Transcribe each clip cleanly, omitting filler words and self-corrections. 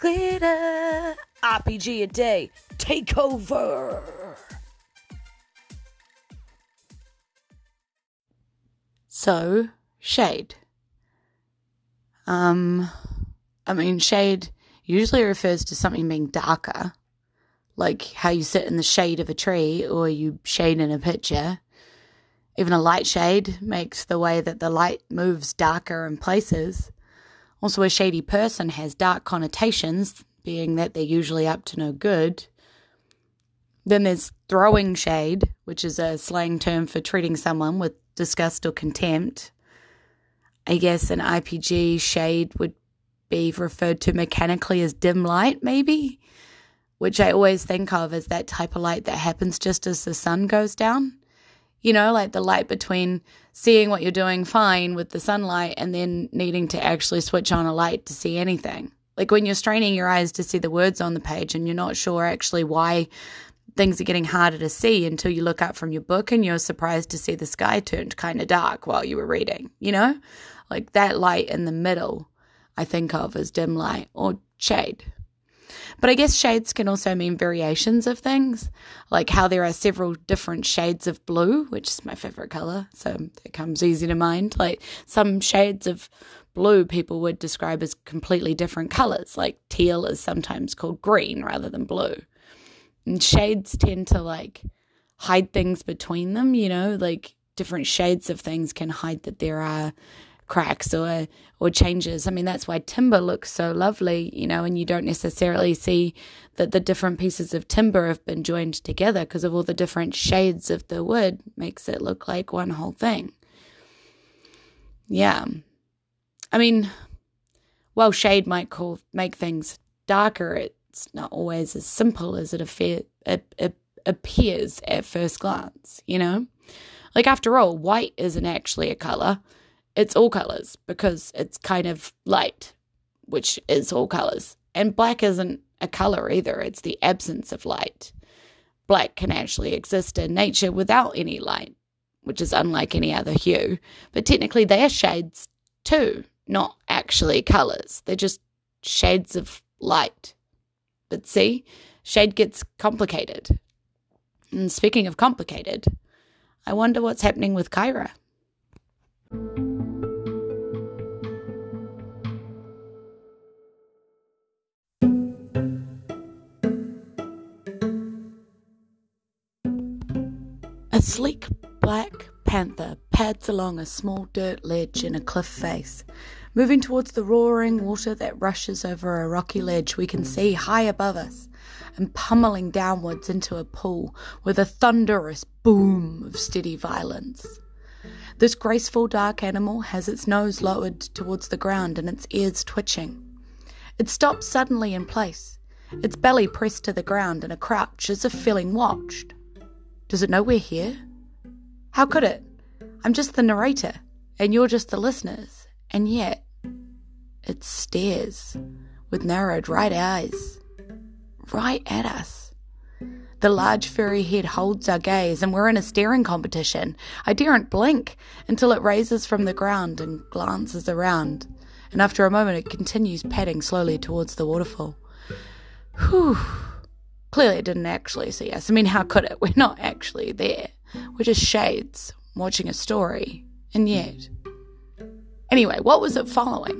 glitter. RPG a day. Take over. So, shade. I mean, shade usually refers to something being darker, like how you sit in the shade of a tree or you shade in a picture. Even a light shade makes the way that the light moves darker in places. Also, a shady person has dark connotations, being that they're usually up to no good. Then there's throwing shade, which is a slang term for treating someone with disgust or contempt. I guess an IPG shade would be referred to mechanically as dim light, maybe, which I always think of as that type of light that happens just as the sun goes down. You know, like the light between seeing what you're doing fine with the sunlight and then needing to actually switch on a light to see anything. Like when you're straining your eyes to see the words on the page and you're not sure actually why things are getting harder to see until you look up from your book and you're surprised to see the sky turned kind of dark while you were reading, you know? Like that light in the middle I think of as dim light or shade. But I guess shades can also mean variations of things, like how there are several different shades of blue, which is my favorite color, so it comes easy to mind. Like some shades of blue people would describe as completely different colors, like teal is sometimes called green rather than blue. And shades tend to like hide things between them, you know, like different shades of things can hide that there are cracks or changes. I mean, that's why timber looks so lovely, you know, and you don't necessarily see that the different pieces of timber have been joined together because of all the different shades of the wood makes it look like one whole thing. Yeah. I mean, while shade might make things darker, it's not always as simple as it appears at first glance, you know? Like after all, white isn't actually a color. It's all colors because it's kind of light, which is all colors. And black isn't a color either. It's the absence of light. Black can actually exist in nature without any light, which is unlike any other hue. But technically they are shades too, not actually colors. They're just shades of light. But see, shade gets complicated. And speaking of complicated, I wonder what's happening with Kyra. A sleek black panther pads along a small dirt ledge in a cliff face. Moving towards the roaring water that rushes over a rocky ledge we can see high above us and pummeling downwards into a pool with a thunderous boom of steady violence. This graceful dark animal has its nose lowered towards the ground and its ears twitching. It stops suddenly in place, its belly pressed to the ground in a crouch as if feeling watched. Does it know we're here? How could it? I'm just the narrator, and you're just the listeners, and yet it stares with narrowed right eyes, right at us. The large furry head holds our gaze, and we're in a staring competition. I daren't blink until it raises from the ground and glances around, and after a moment it continues padding slowly towards the waterfall. Whew. Clearly it didn't actually see us. I mean, how could it? We're not actually there. We're just shades watching a story. And yet. Anyway, what was it following?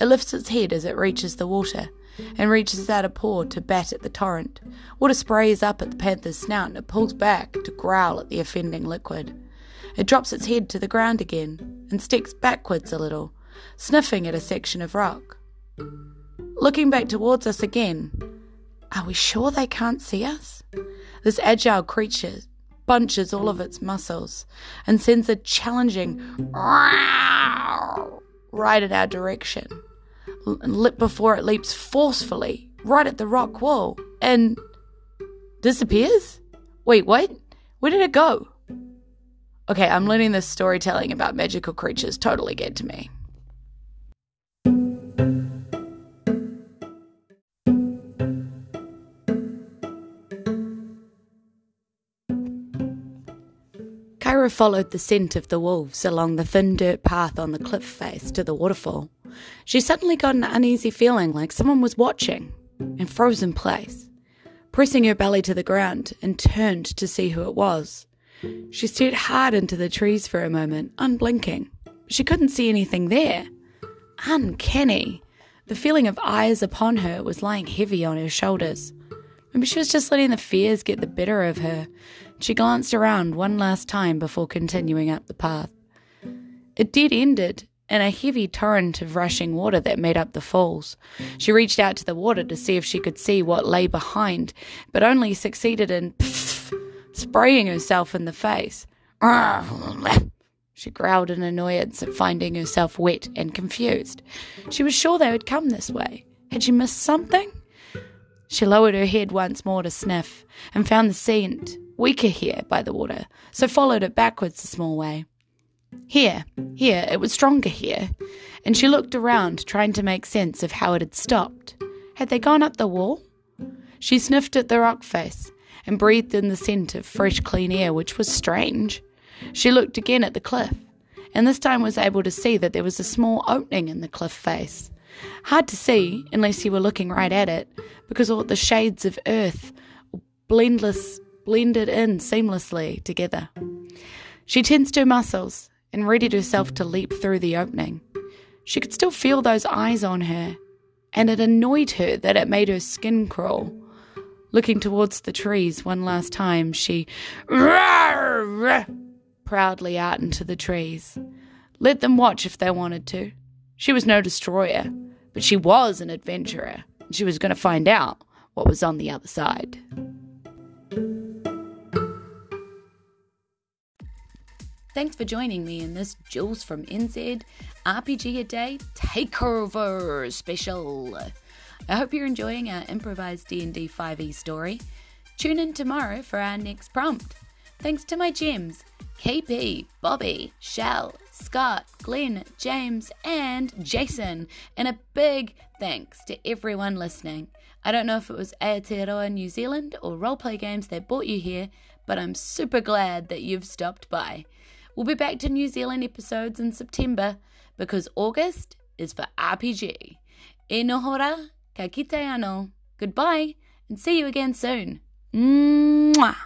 It lifts its head as it reaches the water and reaches out a paw to bat at the torrent. Water sprays up at the panther's snout and it pulls back to growl at the offending liquid. It drops its head to the ground again and sticks backwards a little, sniffing at a section of rock. Looking back towards us again. Are we sure they can't see us? This agile creature bunches all of its muscles and sends a challenging right in our direction. Before it leaps forcefully right at the rock wall and disappears? Wait, where did it go? Okay, I'm learning this storytelling about magical creatures totally get to me. Followed the scent of the wolves along the thin dirt path on the cliff face to the waterfall. she suddenly got an uneasy feeling like someone was watching and froze in place, pressing her belly to the ground and turned to see who it was. She stared hard into the trees for a moment, unblinking. She couldn't see anything there. Uncanny. The feeling of eyes upon her was lying heavy on her shoulders. Maybe she was just letting the fears get the better of her. She glanced around one last time before continuing up the path. It dead-ended in a heavy torrent of rushing water that made up the falls. She reached out to the water to see if she could see what lay behind, but only succeeded in spraying herself in the face. She growled in annoyance at finding herself wet and confused. She was sure they had come this way. Had she missed something? She lowered her head once more to sniff and found the scent weaker here by the water, so followed it backwards a small way. It was stronger here, and she looked around, trying to make sense of how it had stopped. Had they gone up the wall? She sniffed at the rock face and breathed in the scent of fresh, clean air, which was strange. She looked again at the cliff, and this time was able to see that there was a small opening in the cliff face. Hard to see, unless you were looking right at it, because all the shades of earth blended in seamlessly together. She tensed her muscles and readied herself to leap through the opening. She could still feel those eyes on her, and it annoyed her that it made her skin crawl. Looking towards the trees one last time, she proudly out into the trees. Let them watch if they wanted to. She was no destroyer, but she was an adventurer, and she was going to find out what was on the other side. Thanks for joining me in this Jules from NZ RPG A Day Takeover Special. I hope you're enjoying our improvised D&D 5E story. Tune in tomorrow for our next prompt. Thanks to my gems, KP, Bobby, Shell, Scott, Glenn, James, and Jason. And a big thanks to everyone listening. I don't know if it was Aotearoa New Zealand or roleplay games that brought you here, but I'm super glad that you've stopped by. We'll be back to New Zealand episodes in September, because August is for RPG. E noho rā, ka kite anō. Goodbye, and see you again soon. Mwah!